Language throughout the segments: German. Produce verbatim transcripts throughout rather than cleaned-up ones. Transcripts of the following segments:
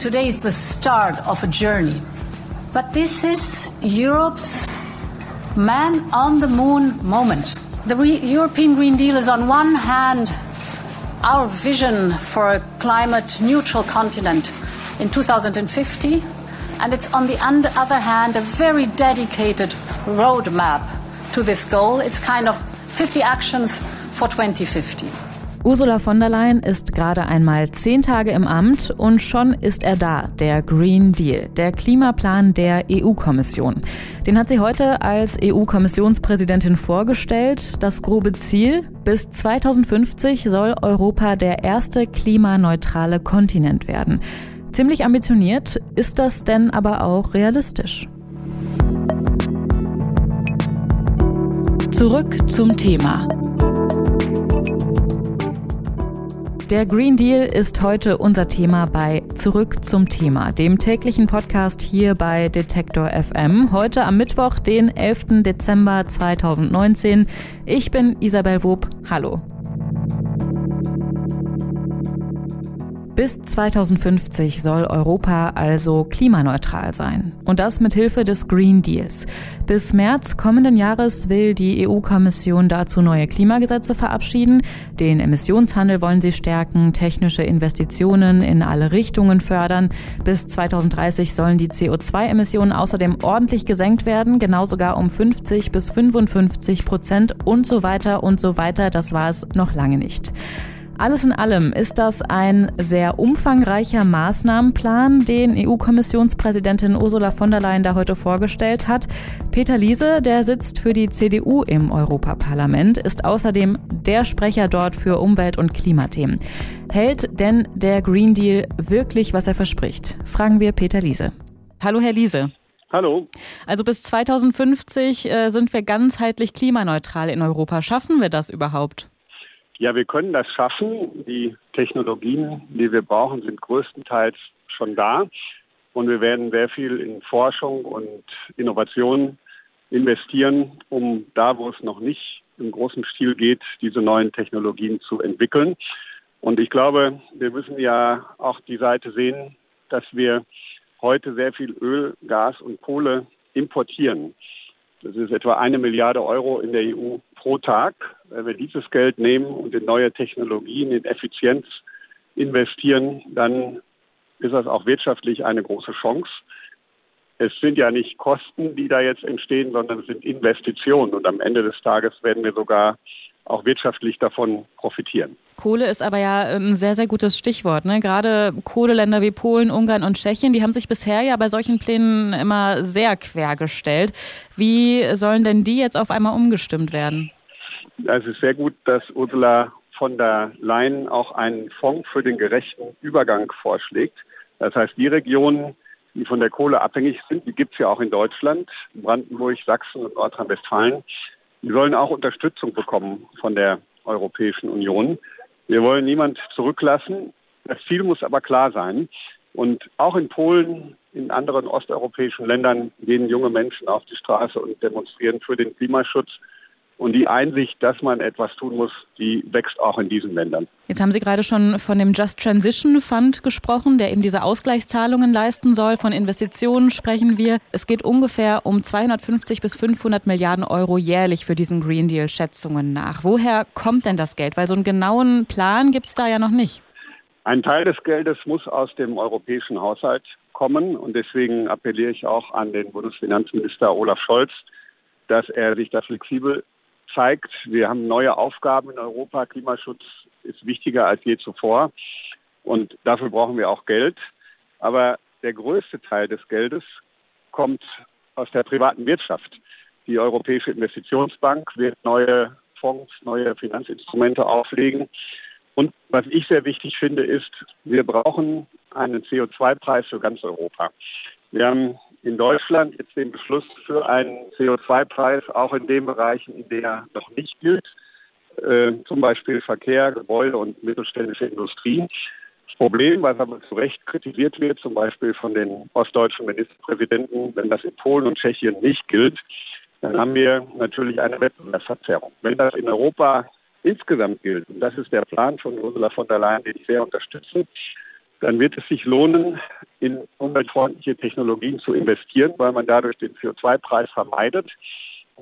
Today is the start of a journey. But this is Europe's man on the moon moment. The Re- European Green Deal is on one hand our vision for a climate neutral continent in two thousand fifty, and it's on the other hand a very dedicated roadmap to this goal. It's kind of fifty actions for twenty fifty. Ursula von der Leyen ist gerade einmal zehn Tage im Amt und schon ist er da, der Green Deal, der Klimaplan der E U-Kommission. Den hat sie heute als E U-Kommissionspräsidentin vorgestellt. Das grobe Ziel: bis zweitausendfünfzig soll Europa der erste klimaneutrale Kontinent werden. Ziemlich ambitioniert, ist das denn aber auch realistisch? Zurück zum Thema. Der Green Deal ist heute unser Thema bei Zurück zum Thema, dem täglichen Podcast hier bei Detektor F M. Heute am Mittwoch, den elften Dezember zweitausendneunzehn. Ich bin Isabel Wob. Hallo. Bis zweitausendfünfzig soll Europa also klimaneutral sein. Und das mit Hilfe des Green Deals. Bis März kommenden Jahres will die E U-Kommission dazu neue Klimagesetze verabschieden. Den Emissionshandel wollen sie stärken, technische Investitionen in alle Richtungen fördern. Bis zweitausenddreißig sollen die C O zwei Emissionen außerdem ordentlich gesenkt werden, genau sogar um fünfzig bis fünfundfünfzig Prozent und so weiter und so weiter. Das war es noch lange nicht. Alles in allem ist das ein sehr umfangreicher Maßnahmenplan, den E U-Kommissionspräsidentin Ursula von der Leyen da heute vorgestellt hat. Peter Liese, der sitzt für die C D U im Europaparlament, ist außerdem der Sprecher dort für Umwelt- und Klimathemen. Hält denn der Green Deal wirklich, was er verspricht? Fragen wir Peter Liese. Hallo, Herr Liese. Hallo. Also bis zweitausendfünfzig äh, sind wir ganzheitlich klimaneutral in Europa. Schaffen wir das überhaupt? Ja, wir können das schaffen. Die Technologien, die wir brauchen, sind größtenteils schon da. Und wir werden sehr viel in Forschung und Innovation investieren, um da, wo es noch nicht im großen Stil geht, diese neuen Technologien zu entwickeln. Und ich glaube, wir müssen ja auch die Seite sehen, dass wir heute sehr viel Öl, Gas und Kohle importieren. Das ist etwa eine Milliarde Euro in der E U pro Tag. Wenn wir dieses Geld nehmen und in neue Technologien, in Effizienz investieren, dann ist das auch wirtschaftlich eine große Chance. Es sind ja nicht Kosten, die da jetzt entstehen, sondern es sind Investitionen. Und am Ende des Tages werden wir sogar auch wirtschaftlich davon profitieren. Kohle ist aber ja ein sehr, sehr gutes Stichwort, ne? Gerade Kohleländer wie Polen, Ungarn und Tschechien, die haben sich bisher ja bei solchen Plänen immer sehr quer gestellt. Wie sollen denn die jetzt auf einmal umgestimmt werden? Es ist sehr gut, dass Ursula von der Leyen auch einen Fonds für den gerechten Übergang vorschlägt. Das heißt, die Regionen, die von der Kohle abhängig sind, die gibt es ja auch in Deutschland, Brandenburg, Sachsen und Nordrhein-Westfalen. Die sollen auch Unterstützung bekommen von der Europäischen Union. Wir wollen niemand zurücklassen. Das Ziel muss aber klar sein. Und auch in Polen, in anderen osteuropäischen Ländern gehen junge Menschen auf die Straße und demonstrieren für den Klimaschutz. Und die Einsicht, dass man etwas tun muss, die wächst auch in diesen Ländern. Jetzt haben Sie gerade schon von dem Just Transition Fund gesprochen, der eben diese Ausgleichszahlungen leisten soll. Von Investitionen sprechen wir. Es geht ungefähr um zweihundertfünfzig bis fünfhundert Milliarden Euro jährlich für diesen Green Deal, Schätzungen nach. Woher kommt denn das Geld? Weil so einen genauen Plan gibt es da ja noch nicht. Ein Teil des Geldes muss aus dem europäischen Haushalt kommen. Und deswegen appelliere ich auch an den Bundesfinanzminister Olaf Scholz, dass er sich da flexibel zeigt, wir haben neue Aufgaben in Europa. Klimaschutz ist wichtiger als je zuvor und dafür brauchen wir auch Geld. Aber der größte Teil des Geldes kommt aus der privaten Wirtschaft. Die Europäische Investitionsbank wird neue Fonds, neue Finanzinstrumente auflegen. Und was ich sehr wichtig finde, ist, wir brauchen einen C O zwei Preis für ganz Europa. Wir haben in Deutschland jetzt den Beschluss für einen C O zwei Preis, auch in den Bereichen, in denen er noch nicht gilt, äh, zum Beispiel Verkehr, Gebäude und mittelständische Industrie. Das Problem, was aber zu Recht kritisiert wird, zum Beispiel von den ostdeutschen Ministerpräsidenten, wenn das in Polen und Tschechien nicht gilt, dann haben wir natürlich eine Wettbewerbsverzerrung. Wenn das in Europa insgesamt gilt, und das ist der Plan von Ursula von der Leyen, den ich sehr unterstütze, dann wird es sich lohnen, in umweltfreundliche Technologien zu investieren, weil man dadurch den C O zwei Preis vermeidet.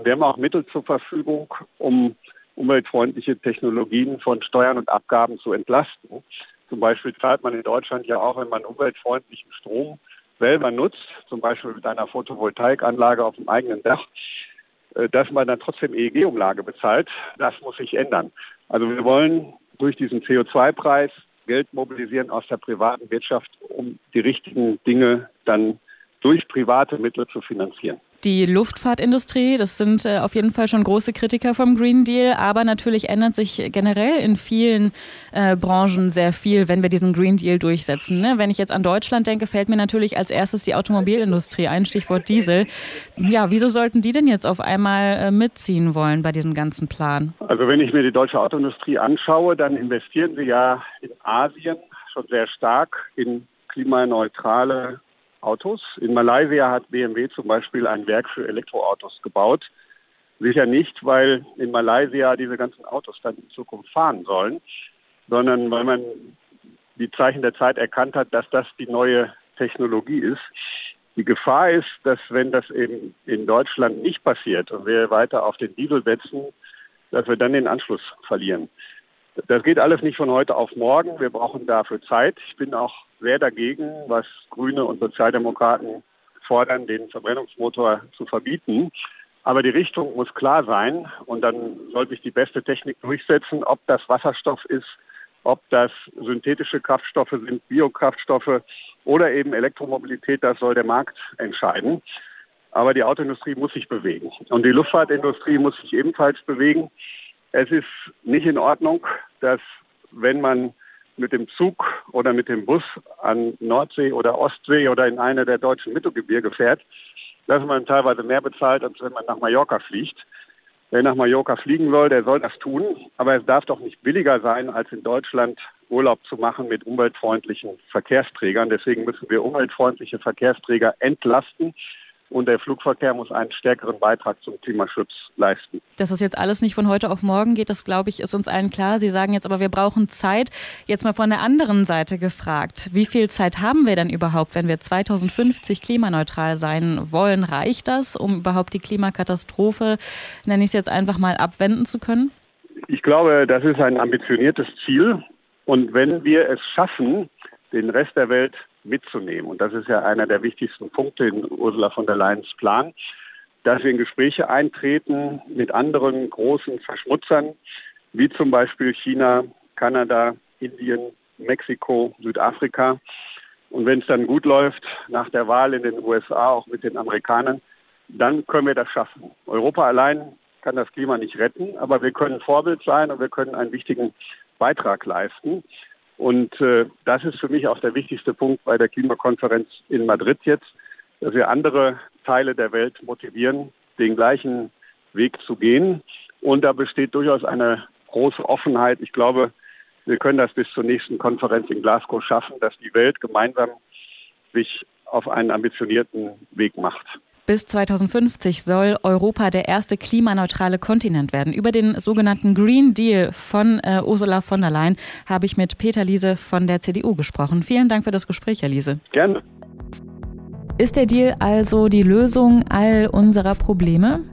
Wir haben auch Mittel zur Verfügung, um umweltfreundliche Technologien von Steuern und Abgaben zu entlasten. Zum Beispiel zahlt man in Deutschland ja auch, wenn man umweltfreundlichen Strom selber nutzt, zum Beispiel mit einer Photovoltaikanlage auf dem eigenen Dach, dass man dann trotzdem E E G-Umlage bezahlt. Das muss sich ändern. Also wir wollen durch diesen C O zwei Preis Geld mobilisieren aus der privaten Wirtschaft, um die richtigen Dinge dann durch private Mittel zu finanzieren. Die Luftfahrtindustrie, das sind äh, auf jeden Fall schon große Kritiker vom Green Deal, aber natürlich ändert sich generell in vielen äh, Branchen sehr viel, wenn wir diesen Green Deal durchsetzen. Ne? Wenn ich jetzt an Deutschland denke, fällt mir natürlich als erstes die Automobilindustrie ein, Stichwort Diesel. Ja, wieso sollten die denn jetzt auf einmal äh, mitziehen wollen bei diesem ganzen Plan? Also wenn ich mir die deutsche Autoindustrie anschaue, dann investieren wir ja in Asien schon sehr stark in klimaneutrale Autos. In Malaysia hat B M W zum Beispiel ein Werk für Elektroautos gebaut. Sicher nicht, weil in Malaysia diese ganzen Autos dann in Zukunft fahren sollen, sondern weil man die Zeichen der Zeit erkannt hat, dass das die neue Technologie ist. Die Gefahr ist, dass wenn das eben in Deutschland nicht passiert und wir weiter auf den Diesel setzen, dass wir dann den Anschluss verlieren. Das geht alles nicht von heute auf morgen. Wir brauchen dafür Zeit. Ich bin auch sehr dagegen, was Grüne und Sozialdemokraten fordern, den Verbrennungsmotor zu verbieten. Aber die Richtung muss klar sein und dann sollte ich die beste Technik durchsetzen, ob das Wasserstoff ist, ob das synthetische Kraftstoffe sind, Biokraftstoffe oder eben Elektromobilität, das soll der Markt entscheiden. Aber die Autoindustrie muss sich bewegen und die Luftfahrtindustrie muss sich ebenfalls bewegen. Es ist nicht in Ordnung, dass wenn man mit dem Zug oder mit dem Bus an Nordsee oder Ostsee oder in eine der deutschen Mittelgebirge fährt, dass man teilweise mehr bezahlt, als wenn man nach Mallorca fliegt. Wer nach Mallorca fliegen soll, der soll das tun. Aber es darf doch nicht billiger sein, als in Deutschland Urlaub zu machen mit umweltfreundlichen Verkehrsträgern. Deswegen müssen wir umweltfreundliche Verkehrsträger entlasten. Und der Flugverkehr muss einen stärkeren Beitrag zum Klimaschutz leisten. Dass das jetzt alles nicht von heute auf morgen geht, das glaube ich, ist uns allen klar. Sie sagen jetzt aber, wir brauchen Zeit. Jetzt mal von der anderen Seite gefragt. Wie viel Zeit haben wir denn überhaupt, wenn wir zweitausendfünfzig klimaneutral sein wollen? Reicht das, um überhaupt die Klimakatastrophe, nenne ich es jetzt einfach mal, abwenden zu können? Ich glaube, das ist ein ambitioniertes Ziel. Und wenn wir es schaffen, den Rest der Welt mitzunehmen. Und das ist ja einer der wichtigsten Punkte in Ursula von der Leyens Plan, dass wir in Gespräche eintreten mit anderen großen Verschmutzern, wie zum Beispiel China, Kanada, Indien, Mexiko, Südafrika. Und wenn es dann gut läuft, nach der Wahl in den U S A, auch mit den Amerikanern, dann können wir das schaffen. Europa allein kann das Klima nicht retten, aber wir können Vorbild sein und wir können einen wichtigen Beitrag leisten. Und äh, das ist für mich auch der wichtigste Punkt bei der Klimakonferenz in Madrid jetzt, dass wir andere Teile der Welt motivieren, den gleichen Weg zu gehen. Und da besteht durchaus eine große Offenheit. Ich glaube, wir können das bis zur nächsten Konferenz in Glasgow schaffen, dass die Welt gemeinsam sich auf einen ambitionierten Weg macht. Bis zweitausendfünfzig soll Europa der erste klimaneutrale Kontinent werden. Über den sogenannten Green Deal von äh, Ursula von der Leyen habe ich mit Peter Liese von der C D U gesprochen. Vielen Dank für das Gespräch, Herr Liese. Gerne. Ist der Deal also die Lösung all unserer Probleme?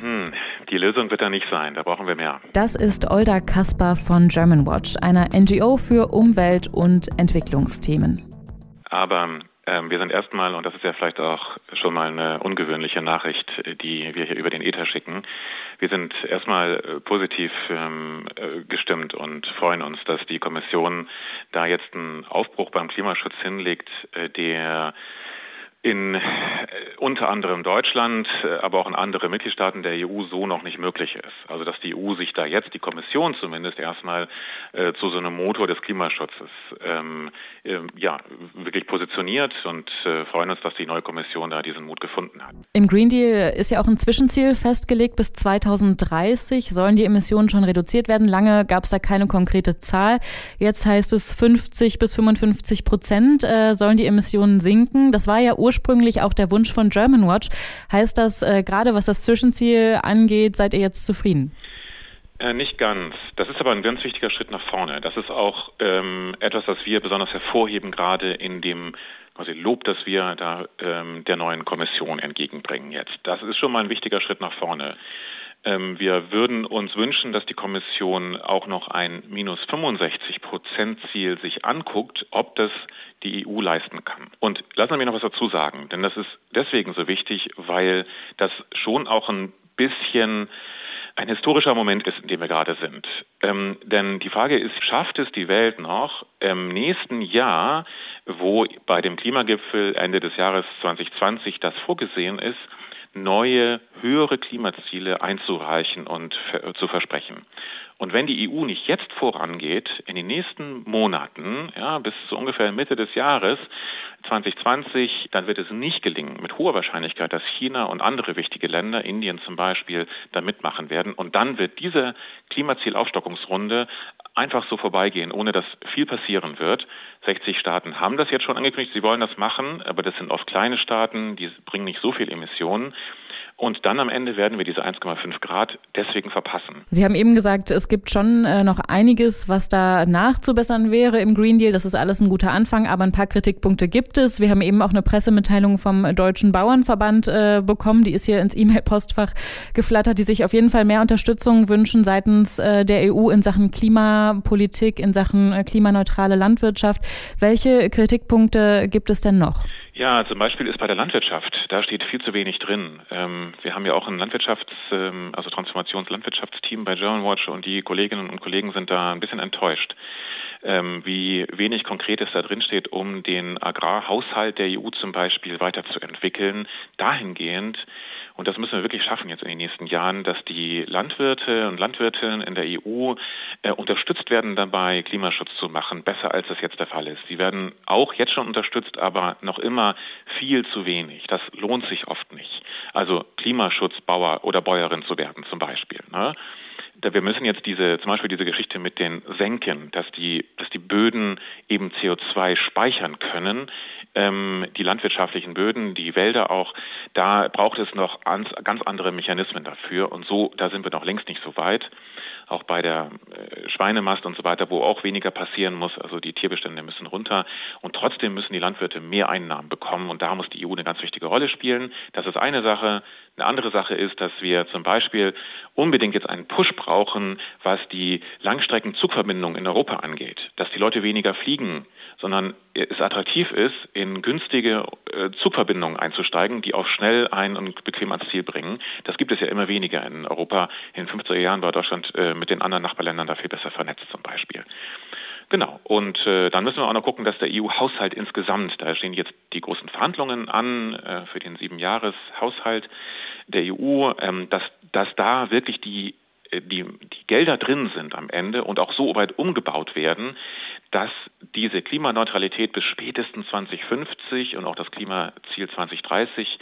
Hm. Die Lösung wird da nicht sein, da brauchen wir mehr. Das ist Olga Kasper von Germanwatch, einer N G O für Umwelt- und Entwicklungsthemen. Aber wir sind erstmal, und das ist ja vielleicht auch schon mal eine ungewöhnliche Nachricht, die wir hier über den Äther schicken, wir sind erstmal positiv ähm, gestimmt und freuen uns, dass die Kommission da jetzt einen Aufbruch beim Klimaschutz hinlegt, der in unter anderem Deutschland, aber auch in anderen Mitgliedstaaten der E U so noch nicht möglich ist. Also dass die E U sich da jetzt, die Kommission zumindest erstmal, äh, zu so einem Motor des Klimaschutzes ähm, äh, ja, wirklich positioniert und äh, freuen uns, dass die neue Kommission da diesen Mut gefunden hat. Im Green Deal ist ja auch ein Zwischenziel festgelegt, bis zweitausenddreißig sollen die Emissionen schon reduziert werden. Lange gab es da keine konkrete Zahl. Jetzt heißt es, fünfzig bis fünfundfünfzig Prozent äh, sollen die Emissionen sinken. Das war ja ursprünglich Ursprünglich auch der Wunsch von Germanwatch. Heißt das, äh, gerade was das Zwischenziel angeht, seid ihr jetzt zufrieden? Äh, nicht ganz. Das ist aber ein ganz wichtiger Schritt nach vorne. Das ist auch ähm, etwas, das wir besonders hervorheben, gerade in dem quasi Lob, das wir da ähm, der neuen Kommission entgegenbringen jetzt. Das ist schon mal ein wichtiger Schritt nach vorne. Ähm, wir würden uns wünschen, dass die Kommission auch noch ein minus fünfundsechzig Prozent Ziel sich anguckt, ob das die E U leisten kann. Und lassen Sie mich noch was dazu sagen, denn das ist deswegen so wichtig, weil das schon auch ein bisschen ein historischer Moment ist, in dem wir gerade sind. Ähm, denn die Frage ist, schafft es die Welt noch im nächsten Jahr, wo bei dem Klimagipfel Ende des Jahres zwanzig zwanzig das vorgesehen ist, neue, höhere Klimaziele einzureichen und ver- zu versprechen? Und wenn die E U nicht jetzt vorangeht, in den nächsten Monaten, ja, bis zu ungefähr Mitte des Jahres zwanzig zwanzig, dann wird es nicht gelingen, mit hoher Wahrscheinlichkeit, dass China und andere wichtige Länder, Indien zum Beispiel, da mitmachen werden. Und dann wird diese Klimazielaufstockungsrunde einfach so vorbeigehen, ohne dass viel passieren wird. sechzig Staaten haben das jetzt schon angekündigt, sie wollen das machen, aber das sind oft kleine Staaten, die bringen nicht so viel Emissionen. Und dann am Ende werden wir diese eins Komma fünf Grad deswegen verpassen. Sie haben eben gesagt, es gibt schon äh, noch einiges, was da nachzubessern wäre im Green Deal. Das ist alles ein guter Anfang, aber ein paar Kritikpunkte gibt es. Wir haben eben auch eine Pressemitteilung vom Deutschen Bauernverband äh, bekommen. Die ist hier ins E-Mail-Postfach geflattert, die sich auf jeden Fall mehr Unterstützung wünschen seitens äh, der E U in Sachen Klimapolitik, in Sachen äh, klimaneutrale Landwirtschaft. Welche Kritikpunkte gibt es denn noch? Ja, zum Beispiel ist bei der Landwirtschaft, da steht viel zu wenig drin. Ähm, wir haben ja auch ein Landwirtschafts-, ähm, also Transformations-Landwirtschaftsteam bei Germanwatch und die Kolleginnen und Kollegen sind da ein bisschen enttäuscht, ähm, wie wenig Konkretes da drin steht, um den Agrarhaushalt der E U zum Beispiel weiterzuentwickeln, dahingehend, und das müssen wir wirklich schaffen jetzt in den nächsten Jahren, dass die Landwirte und Landwirtinnen in der E U äh, unterstützt werden dabei, Klimaschutz zu machen, besser als das jetzt der Fall ist. Sie werden auch jetzt schon unterstützt, aber noch immer viel zu wenig. Das lohnt sich oft nicht. Also Klimaschutzbauer oder Bäuerin zu werden zum Beispiel, ne? Wir müssen jetzt diese, zum Beispiel diese Geschichte mit den Senken, dass die, dass die Böden eben C O zwei speichern können, ähm, die landwirtschaftlichen Böden, die Wälder auch, da braucht es noch ganz andere Mechanismen dafür und so, da sind wir noch längst nicht so weit. Auch bei der Schweinemast und so weiter, wo auch weniger passieren muss, also die Tierbestände müssen runter und trotzdem müssen die Landwirte mehr Einnahmen bekommen und da muss die E U eine ganz wichtige Rolle spielen. Das ist eine Sache. Eine andere Sache ist, dass wir zum Beispiel unbedingt jetzt einen Push brauchen, was die Langstreckenzugverbindungen in Europa angeht, dass die Leute weniger fliegen, sondern es attraktiv ist, in günstige Zugverbindungen einzusteigen, die auch schnell ein und bequem ans Ziel bringen. Das gibt es ja immer weniger in Europa. In den fünfziger Jahren war Deutschland mit den anderen Nachbarländern da viel besser vernetzt zum Beispiel. Genau, und äh, dann müssen wir auch noch gucken, dass der E U-Haushalt insgesamt, da stehen jetzt die großen Verhandlungen an äh, für den Siebenjahreshaushalt der E U, ähm, dass, dass da wirklich die, die, die Gelder drin sind am Ende und auch so weit umgebaut werden, dass diese Klimaneutralität bis spätestens zwanzig fünfzig und auch das Klimaziel zwanzig dreißig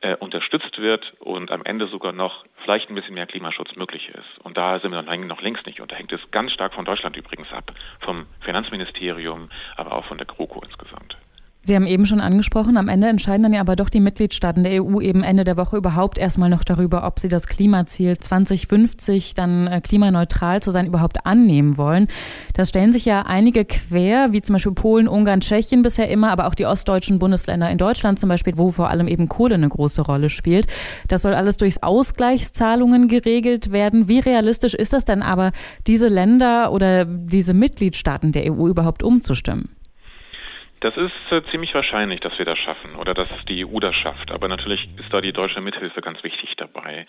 äh, unterstützt wird und am Ende sogar noch vielleicht ein bisschen mehr Klimaschutz möglich ist. Und da sind wir noch längst nicht. Und da hängt es ganz stark von Deutschland übrigens ab, vom Finanzministerium, aber auch von der GroKo insgesamt. Sie haben eben schon angesprochen, am Ende entscheiden dann ja aber doch die Mitgliedstaaten der E U eben Ende der Woche überhaupt erstmal noch darüber, ob sie das Klimaziel zwanzig fünfzig dann klimaneutral zu sein überhaupt annehmen wollen. Da stellen sich ja einige quer, wie zum Beispiel Polen, Ungarn, Tschechien bisher immer, aber auch die ostdeutschen Bundesländer in Deutschland zum Beispiel, wo vor allem eben Kohle eine große Rolle spielt. Das soll alles durch Ausgleichszahlungen geregelt werden. Wie realistisch ist das denn aber, diese Länder oder diese Mitgliedstaaten der E U überhaupt umzustimmen? Das ist äh, ziemlich wahrscheinlich, dass wir das schaffen oder dass die E U das schafft. Aber natürlich ist da die deutsche Mithilfe ganz wichtig dabei.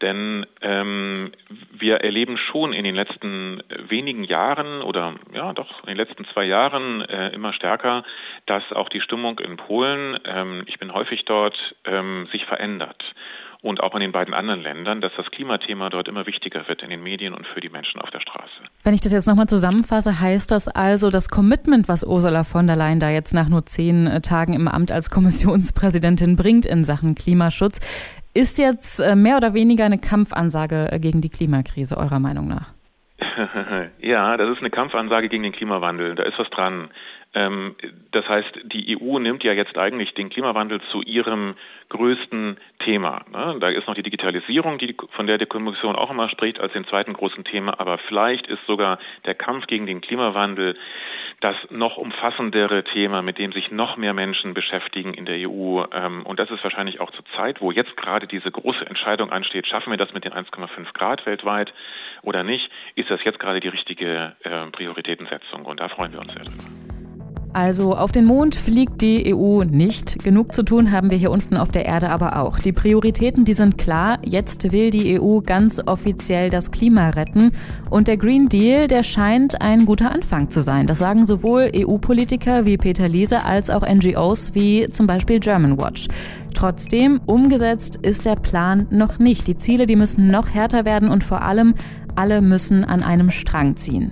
Denn ähm, wir erleben schon in den letzten wenigen Jahren oder ja doch in den letzten zwei Jahren äh, immer stärker, dass auch die Stimmung in Polen, ähm, ich bin häufig dort, ähm, sich verändert. Und auch in den beiden anderen Ländern, dass das Klimathema dort immer wichtiger wird in den Medien und für die Menschen auf der Straße. Wenn ich das jetzt nochmal zusammenfasse, heißt das also, das Commitment, was Ursula von der Leyen da jetzt nach nur zehn Tagen im Amt als Kommissionspräsidentin bringt in Sachen Klimaschutz, ist jetzt mehr oder weniger eine Kampfansage gegen die Klimakrise, eurer Meinung nach? Ja, das ist eine Kampfansage gegen den Klimawandel. Da ist was dran. Das heißt, die E U nimmt ja jetzt eigentlich den Klimawandel zu ihrem größten Thema. Da ist noch die Digitalisierung, die, von der die Kommission auch immer spricht, als dem zweiten großen Thema. Aber vielleicht ist sogar der Kampf gegen den Klimawandel das noch umfassendere Thema, mit dem sich noch mehr Menschen beschäftigen in der E U. Und das ist wahrscheinlich auch zur Zeit, wo jetzt gerade diese große Entscheidung ansteht, schaffen wir das mit den eins Komma fünf Grad weltweit oder nicht, ist das jetzt gerade die richtige Prioritätensetzung. Und da freuen wir uns sehr drüber. Also auf den Mond fliegt die E U nicht. Genug zu tun haben wir hier unten auf der Erde aber auch. Die Prioritäten, die sind klar. Jetzt will die E U ganz offiziell das Klima retten. Und der Green Deal, der scheint ein guter Anfang zu sein. Das sagen sowohl E U-Politiker wie Peter Liese als auch N G Os wie zum Beispiel Germanwatch. Trotzdem, umgesetzt ist der Plan noch nicht. Die Ziele, die müssen noch härter werden und vor allem, alle müssen an einem Strang ziehen.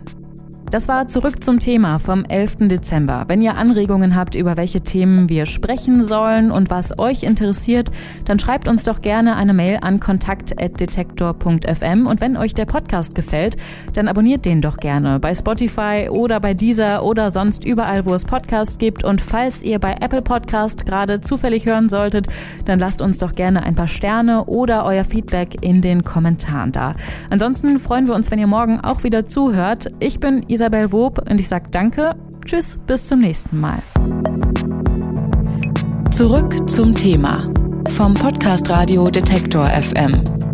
Das war Zurück zum Thema vom elften Dezember. Wenn ihr Anregungen habt, über welche Themen wir sprechen sollen und was euch interessiert, dann schreibt uns doch gerne eine Mail an kontakt at detektor punkt f m. Und wenn euch der Podcast gefällt, dann abonniert den doch gerne bei Spotify oder bei Deezer oder sonst überall, wo es Podcasts gibt. Und falls ihr bei Apple Podcast gerade zufällig hören solltet, dann lasst uns doch gerne ein paar Sterne oder euer Feedback in den Kommentaren da. Ansonsten freuen wir uns, wenn ihr morgen auch wieder zuhört. Ich bin Isa Isabel Wob und ich sage danke, tschüss, bis zum nächsten Mal. Zurück zum Thema vom Podcast Radio Detektor F M.